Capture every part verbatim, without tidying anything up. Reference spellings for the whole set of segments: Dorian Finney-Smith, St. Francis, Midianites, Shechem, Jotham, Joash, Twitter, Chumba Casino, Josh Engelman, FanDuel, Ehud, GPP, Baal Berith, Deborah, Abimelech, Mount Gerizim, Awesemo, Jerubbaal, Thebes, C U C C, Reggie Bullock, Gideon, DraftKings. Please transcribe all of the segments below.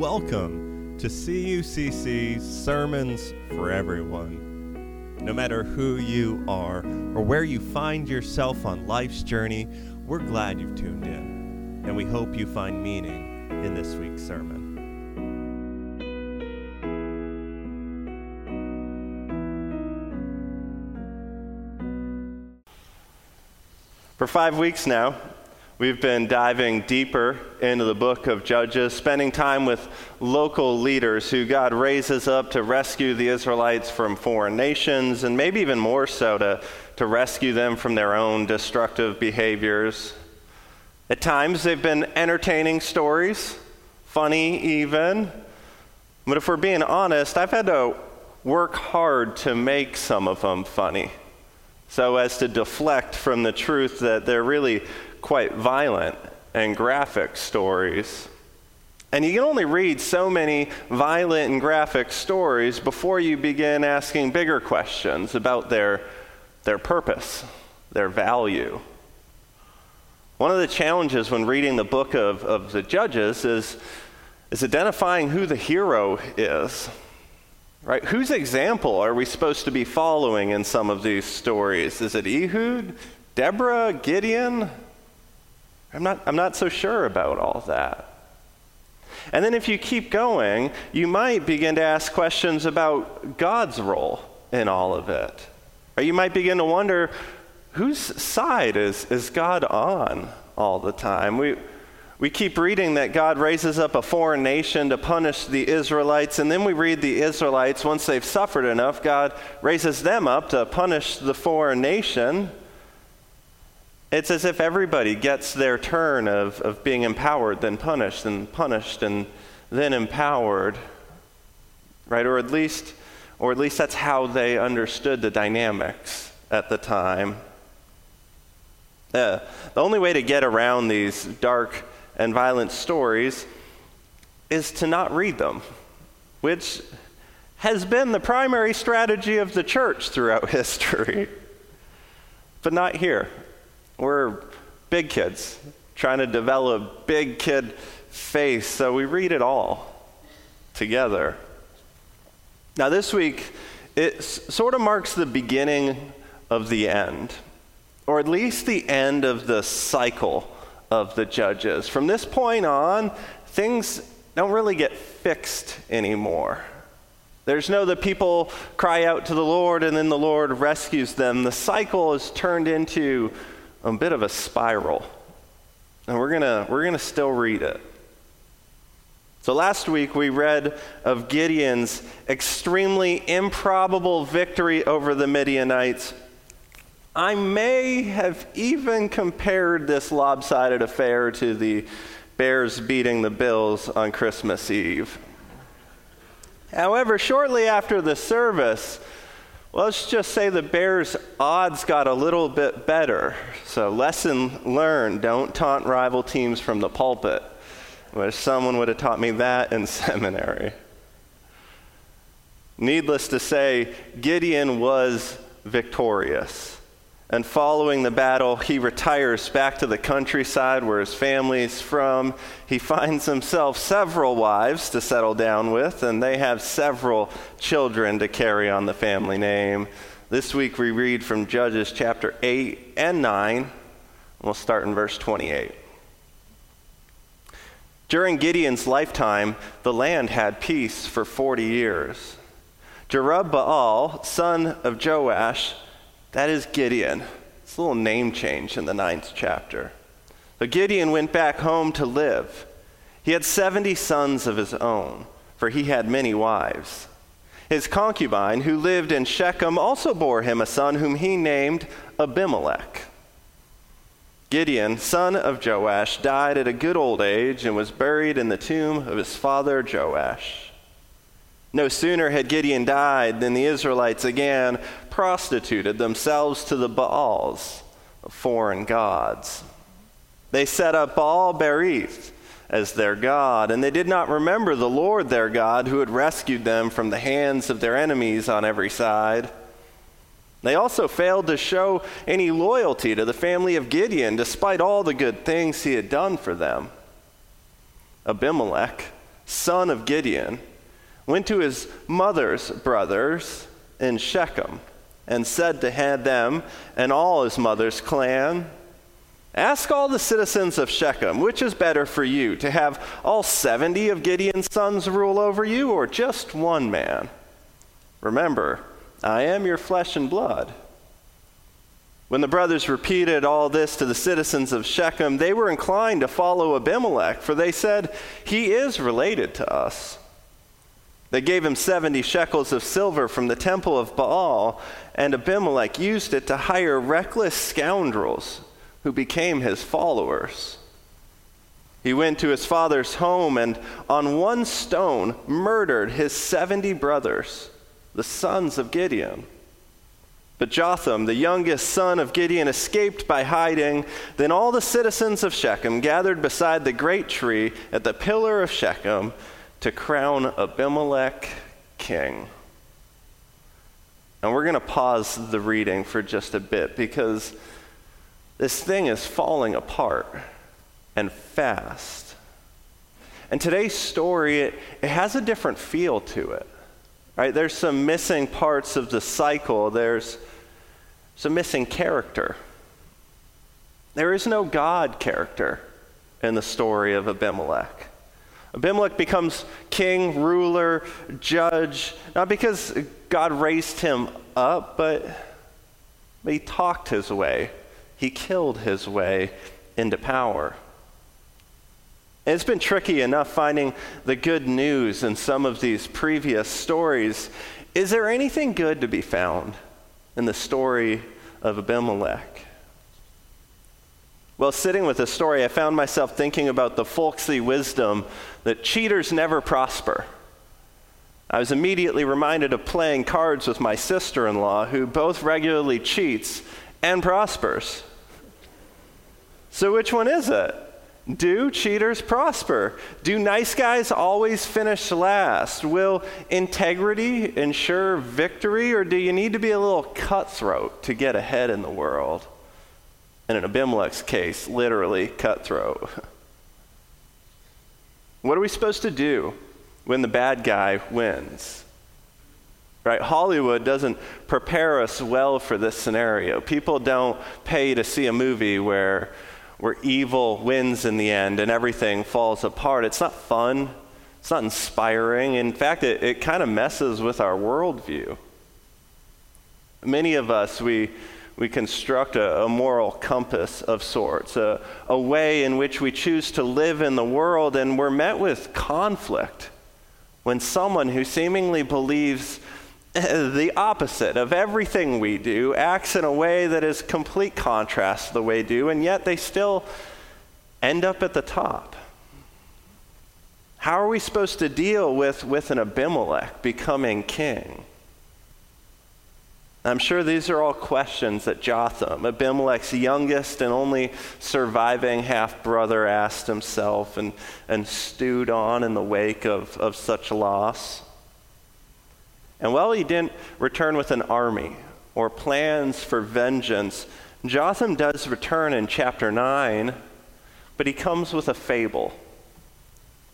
Welcome to C U C C Sermons for Everyone. No matter who you are or where you find yourself on life's journey, we're glad you've tuned in, and we hope you find meaning in this week's sermon. For five weeks now, we've been diving deeper into the book of Judges, spending time with local leaders who God raises up to rescue the Israelites from foreign nations, and maybe even more so to, to rescue them from their own destructive behaviors. At times, they've been entertaining stories, funny even. But if we're being honest, I've had to work hard to make some of them funny, so as to deflect from the truth that they're really quite violent and graphic stories. And you can only read so many violent and graphic stories before you begin asking bigger questions about their, their purpose, their value. One of the challenges when reading the book of, of the Judges is, is identifying who the hero is. Right? Whose example are we supposed to be following in some of these stories? Is it Ehud, Deborah, Gideon? I'm not, I'm not so sure about all that. And then if you keep going, you might begin to ask questions about God's role in all of it. Or you might begin to wonder, whose side is, is God on all the time? We We keep reading that God raises up a foreign nation to punish the Israelites, and then we read the Israelites, once they've suffered enough, God raises them up to punish the foreign nation. It's as if everybody gets their turn of, of being empowered, then punished, and punished, and then empowered, right? Or at least, or at least that's how they understood the dynamics at the time. Uh, the only way to get around these dark and violent stories is to not read them, which has been the primary strategy of the church throughout history. But not here. We're big kids trying to develop big kid faith, so we read it all together. Now this week, it sort of marks the beginning of the end, or at least the end of the cycle of the Judges. From this point on, things don't really get fixed anymore. There's no the people cry out to the Lord and then the Lord rescues them. The cycle is turned into a bit of a spiral. And we're gonna we're gonna still read it. So last week we read of Gideon's extremely improbable victory over the Midianites. I may have even compared this lopsided affair to the Bears beating the Bills on Christmas Eve. However, shortly after the service, let's just say the Bears' odds got a little bit better. So lesson learned, don't taunt rival teams from the pulpit. Wish someone would have taught me that in seminary. Needless to say, Gideon was victorious. And following the battle, he retires back to the countryside where his family's from. He finds himself several wives to settle down with, and they have several children to carry on the family name. This week we read from Judges chapter eight and nine, and we'll start in verse twenty-eight. During Gideon's lifetime, the land had peace for forty years. Jerubbaal, son of Joash, that is Gideon. It's a little name change in the ninth chapter. But Gideon went back home to live. He had seventy sons of his own, for he had many wives. His concubine, who lived in Shechem, also bore him a son whom he named Abimelech. Gideon, son of Joash, died at a good old age and was buried in the tomb of his father Joash. No sooner had Gideon died than the Israelites again prostituted themselves to the Baals, foreign gods. They set up Baal Berith as their god, and they did not remember the Lord their God who had rescued them from the hands of their enemies on every side. They also failed to show any loyalty to the family of Gideon despite all the good things he had done for them. Abimelech, son of Gideon, went to his mother's brothers in Shechem and said to them and all his mother's clan, "Ask all the citizens of Shechem, which is better for you, to have all seventy of Gideon's sons rule over you, or just one man? Remember, I am your flesh and blood." When the brothers repeated all this to the citizens of Shechem, they were inclined to follow Abimelech, for they said, "He is related to us." They gave him seventy shekels of silver from the temple of Baal, and Abimelech used it to hire reckless scoundrels who became his followers. He went to his father's home and on one stone murdered his seventy brothers, the sons of Gideon. But Jotham, the youngest son of Gideon, escaped by hiding. Then all the citizens of Shechem gathered beside the great tree at the pillar of Shechem to crown Abimelech king. And we're going to pause the reading for just a bit, because this thing is falling apart, and fast. And today's story, it, it has a different feel to it. Right? There's some missing parts of the cycle. There's some missing character. There is no God character in the story of Abimelech. Abimelech becomes king, ruler, judge, not because God raised him up, but, but he talked his way. He killed his way into power. And it's been tricky enough finding the good news in some of these previous stories. Is there anything good to be found in the story of Abimelech? Well, sitting with this story, I found myself thinking about the folksy wisdom that cheaters never prosper. I was immediately reminded of playing cards with my sister-in-law, who both regularly cheats and prospers. So which one is it? Do cheaters prosper? Do nice guys always finish last? Will integrity ensure victory, or do you need to be a little cutthroat to get ahead in the world? And in Abimelech's case, literally cutthroat. What are we supposed to do when the bad guy wins? Right? Hollywood doesn't prepare us well for this scenario. People don't pay to see a movie where where evil wins in the end and everything falls apart. It's not fun. It's not inspiring. In fact, it, it kind of messes with our worldview. Many of us, we we construct a, a moral compass of sorts, a, a way in which we choose to live in the world, and we're met with conflict when someone who seemingly believes the opposite of everything we do acts in a way that is complete contrast to the way we do, and yet they still end up at the top. How are we supposed to deal with, with an Abimelech becoming king? I'm sure these are all questions that Jotham, Abimelech's youngest and only surviving half-brother, asked himself and, and stewed on in the wake of, of such loss. And while he didn't return with an army or plans for vengeance, Jotham does return in chapter nine, but he comes with a fable.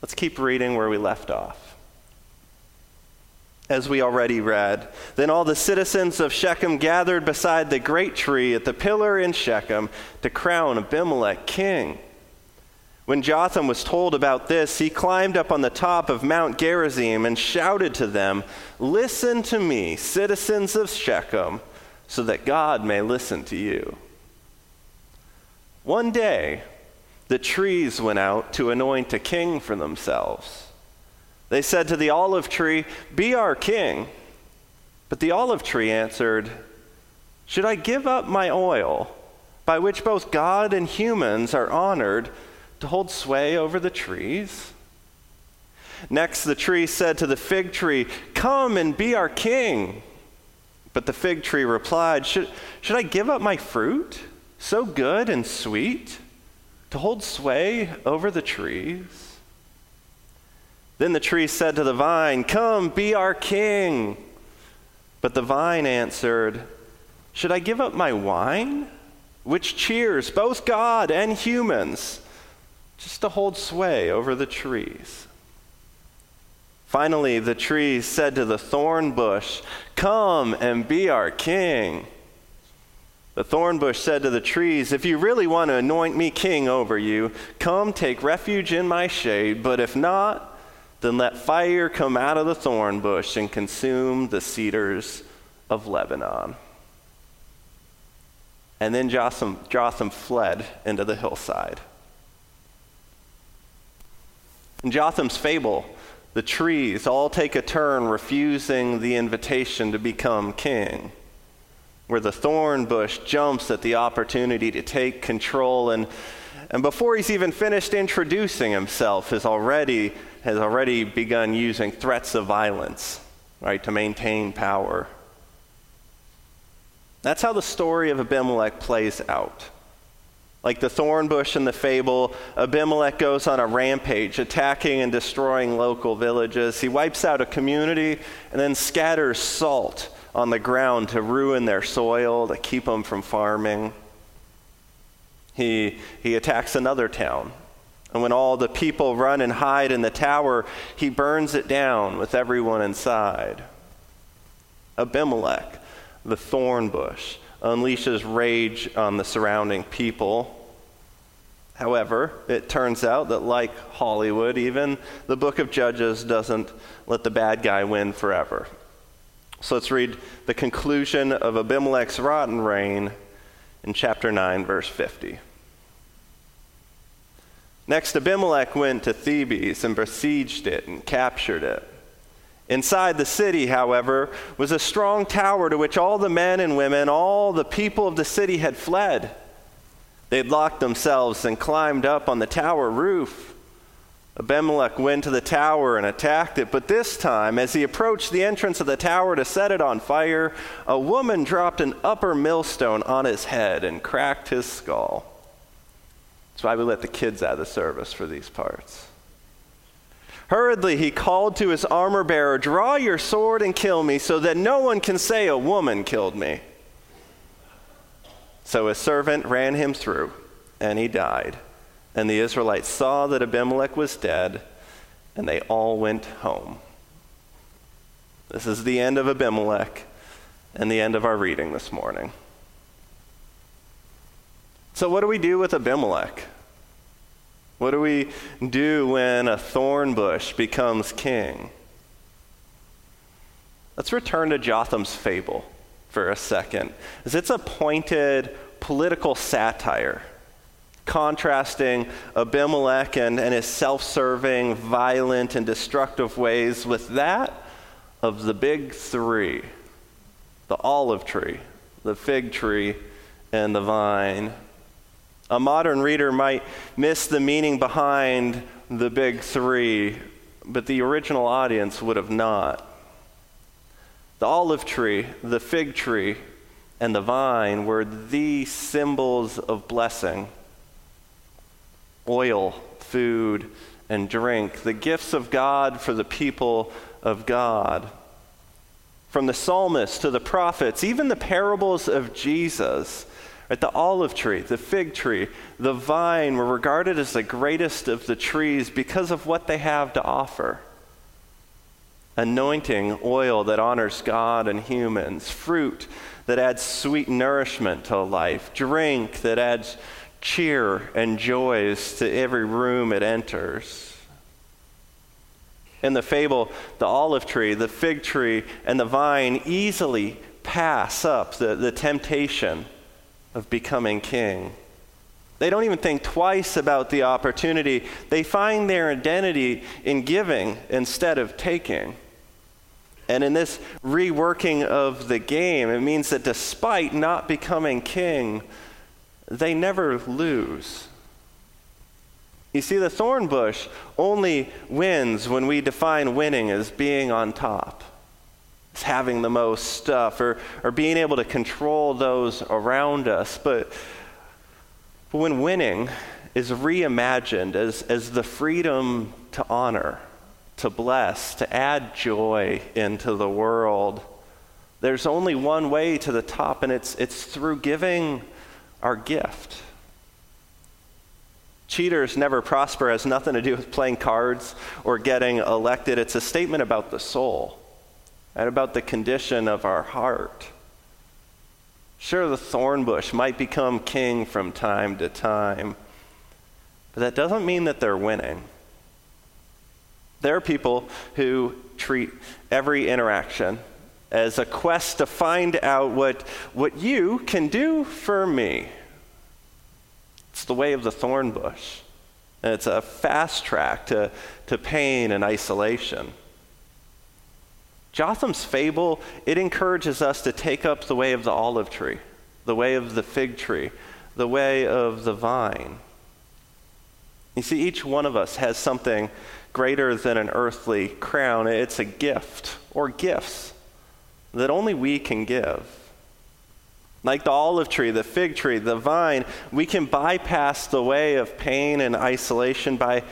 Let's keep reading where we left off. As we already read, then all the citizens of Shechem gathered beside the great tree at the pillar in Shechem to crown Abimelech king. When Jotham was told about this, he climbed up on the top of Mount Gerizim and shouted to them, "Listen to me, citizens of Shechem, so that God may listen to you. One day, the trees went out to anoint a king for themselves. They said to the olive tree, 'Be our king.' But the olive tree answered, 'Should I give up my oil, by which both God and humans are honored, to hold sway over the trees?' Next the tree said to the fig tree, 'Come and be our king.' But the fig tree replied, Should, should I give up my fruit, so good and sweet, to hold sway over the trees?' Then the tree said to the vine, 'Come, be our king.' But the vine answered, 'Should I give up my wine, which cheers both God and humans, just to hold sway over the trees?' Finally, the tree said to the thorn bush, "Come and be our king." The thorn bush said to the trees, "If you really want to anoint me king over you, come take refuge in my shade. But if not, then let fire come out of the thorn bush and consume the cedars of Lebanon." And then Jotham, Jotham fled into the hillside. In Jotham's fable, the trees all take a turn refusing the invitation to become king, where the thorn bush jumps at the opportunity to take control, and and before he's even finished introducing himself, has already has already begun using threats of violence, right, to maintain power. That's how the story of Abimelech plays out. Like the thorn bush in the fable, Abimelech goes on a rampage, attacking and destroying local villages. He wipes out a community and then scatters salt on the ground to ruin their soil, to keep them from farming. He, he attacks another town, and when all the people run and hide in the tower, he burns it down with everyone inside. Abimelech, the thorn bush, unleashes rage on the surrounding people. However, it turns out that, like Hollywood, even the book of Judges doesn't let the bad guy win forever. So let's read the conclusion of Abimelech's rotten reign in chapter nine, verse fifty. Next, Abimelech went to Thebes and besieged it and captured it. Inside the city, however, was a strong tower to which all the men and women, all the people of the city had fled. They had locked themselves and climbed up on the tower roof. Abimelech went to the tower and attacked it, but this time, as he approached the entrance of the tower to set it on fire, a woman dropped an upper millstone on his head and cracked his skull. That's why we let the kids out of the service for these parts. Hurriedly, he called to his armor-bearer, "Draw your sword and kill me so that no one can say a woman killed me." So his servant ran him through, and he died. And the Israelites saw that Abimelech was dead, and they all went home. This is the end of Abimelech and the end of our reading this morning. So what do we do with Abimelech? What do we do when a thorn bush becomes king? Let's return to Jotham's fable for a second, as it's a pointed political satire contrasting Abimelech and, and his self-serving, violent, and destructive ways with that of the big three: the olive tree, the fig tree, and the vine. A modern reader might miss the meaning behind the big three, but the original audience would have not. The olive tree, the fig tree, and the vine were the symbols of blessing. Oil, food, and drink, the gifts of God for the people of God. From the psalmist to the prophets, even the parables of Jesus, right, the olive tree, the fig tree, the vine were regarded as the greatest of the trees because of what they have to offer. Anointing oil that honors God and humans, fruit that adds sweet nourishment to life, drink that adds cheer and joys to every room it enters. In the fable, the olive tree, the fig tree, and the vine easily pass up the, the temptation of becoming king. They don't even think twice about the opportunity. They find their identity in giving instead of taking. And in this reworking of the game, it means that despite not becoming king, they never lose. You see, the thorn bush only wins when we define winning as being on top, having the most stuff, or, or being able to control those around us. But, but when winning is reimagined as, as the freedom to honor, to bless, to add joy into the world, there's only one way to the top, and it's, it's through giving our gift. Cheaters never prosper has nothing to do with playing cards or getting elected. It's a statement about the soul and about the condition of our heart. Sure, the thorn bush might become king from time to time, but that doesn't mean that they're winning. There are people who treat every interaction as a quest to find out what, what you can do for me. It's the way of the thorn bush. And it's a fast track to, to pain and isolation. Jotham's fable, it encourages us to take up the way of the olive tree, the way of the fig tree, the way of the vine. You see, each one of us has something greater than an earthly crown. It's a gift or gifts that only we can give. Like the olive tree, the fig tree, the vine, we can bypass the way of pain and isolation by,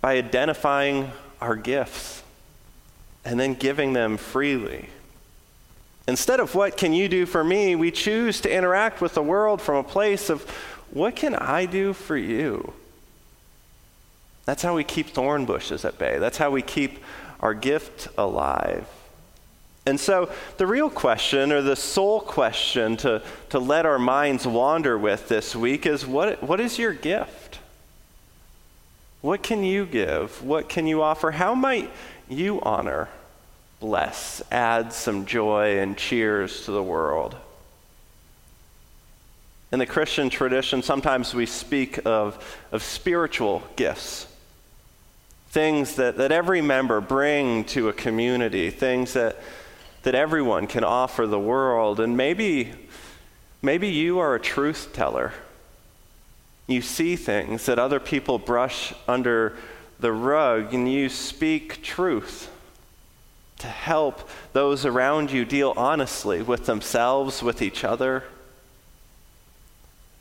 by identifying our gifts and then giving them freely. Instead of what can you do for me, we choose to interact with the world from a place of what can I do for you? That's how we keep thorn bushes at bay. That's how we keep our gift alive. And so the real question, or the sole question to, to let our minds wander with this week is, what what is your gift? What can you give? What can you offer? How might you honor, bless, add some joy and cheers to the world? In the Christian tradition, sometimes we speak of, of spiritual gifts. Things that, that every member bring to a community, things that that everyone can offer the world. And maybe, maybe you are a truth teller. You see things that other people brush under the rug, and you speak truth to help those around you deal honestly with themselves, with each other.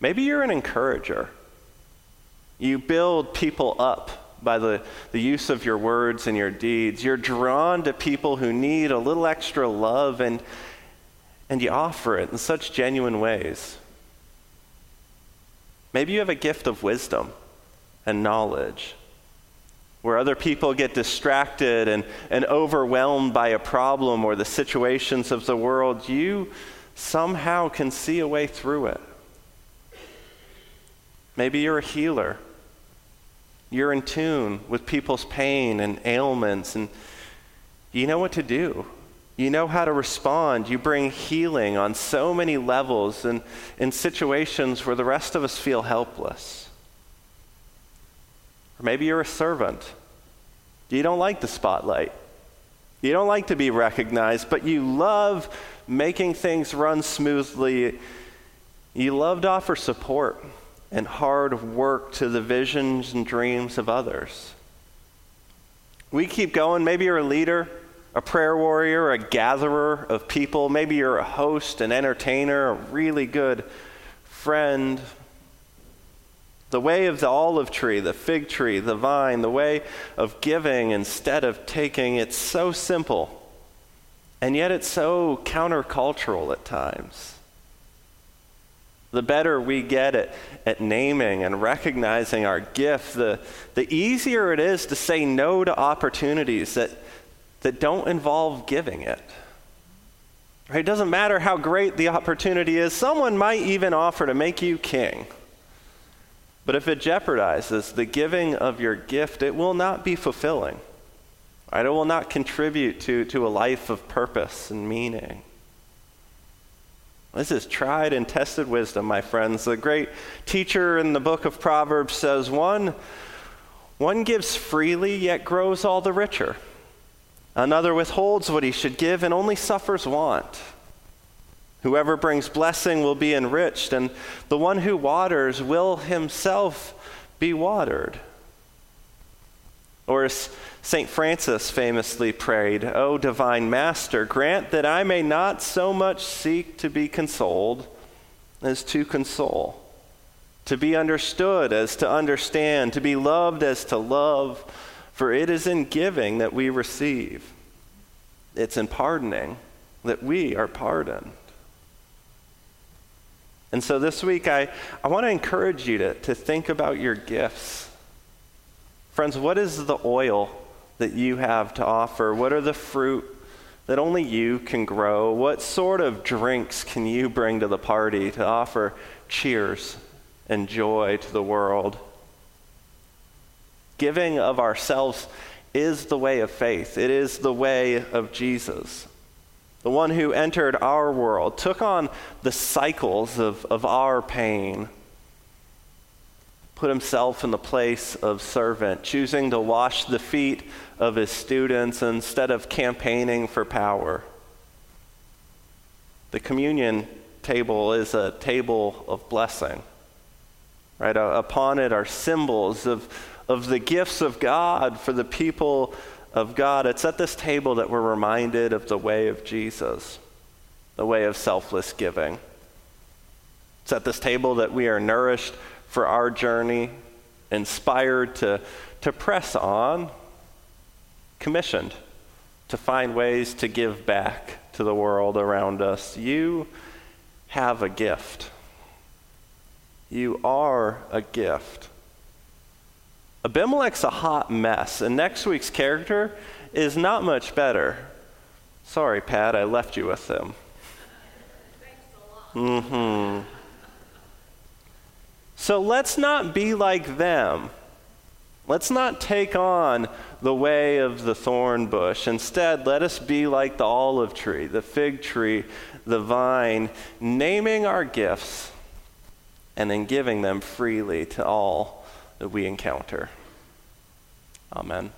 Maybe you're an encourager. You build people up by the, the use of your words and your deeds. You're drawn to people who need a little extra love, and and you offer it in such genuine ways. Maybe you have a gift of wisdom and knowledge, where other people get distracted and, and overwhelmed by a problem or the situations of the world. You somehow can see a way through it. Maybe you're a healer. You're in tune with people's pain and ailments, and you know what to do. You know how to respond. You bring healing on so many levels and in situations where the rest of us feel helpless. Or maybe you're a servant. You don't like the spotlight. You don't like to be recognized, but you love making things run smoothly. You love to offer support and hard work to the visions and dreams of others. We keep going. Maybe you're a leader, a prayer warrior, a gatherer of people. Maybe you're a host, an entertainer, a really good friend. The way of the olive tree, the fig tree, the vine, the way of giving instead of taking, it's so simple, and yet it's so countercultural at times. The better we get at, at naming and recognizing our gift, the, the easier it is to say no to opportunities that, that don't involve giving it. Right? It doesn't matter how great the opportunity is. Someone might even offer to make you king. But if it jeopardizes the giving of your gift, it will not be fulfilling. Right? It will not contribute to, to a life of purpose and meaning. This is tried and tested wisdom, my friends. The great teacher in the book of Proverbs says, one, one gives freely, yet grows all the richer. Another withholds what he should give and only suffers want. Whoever brings blessing will be enriched, and the one who waters will himself be watered. Or as Saint Francis famously prayed, "O divine master, grant that I may not so much seek to be consoled as to console, to be understood as to understand, to be loved as to love, for it is in giving that we receive. It's in pardoning that we are pardoned." And so this week, I, I want to encourage you to, to think about your gifts. Friends, what is the oil that you have to offer? What are the fruit that only you can grow? What sort of drinks can you bring to the party to offer cheers and joy to the world? Giving of ourselves is the way of faith. It is the way of Jesus. The one who entered our world, took on the cycles of, of our pain, put himself in the place of servant, choosing to wash the feet of his students instead of campaigning for power. The communion table is a table of blessing. Right? Upon it are symbols of, of the gifts of God for the people of God. It's at this table that we're reminded of the way of Jesus, the way of selfless giving. It's at this table that we are nourished for our journey, inspired to, to press on, commissioned to find ways to give back to the world around us. You have a gift. You are a gift. Abimelech's a hot mess, and next week's character is not much better. Sorry, Pat, I left you with him. Thanks a lot. Mm-hmm. So let's not be like them. Let's not take on the way of the thorn bush. Instead, let us be like the olive tree, the fig tree, the vine, naming our gifts and then giving them freely to all that we encounter. Amen.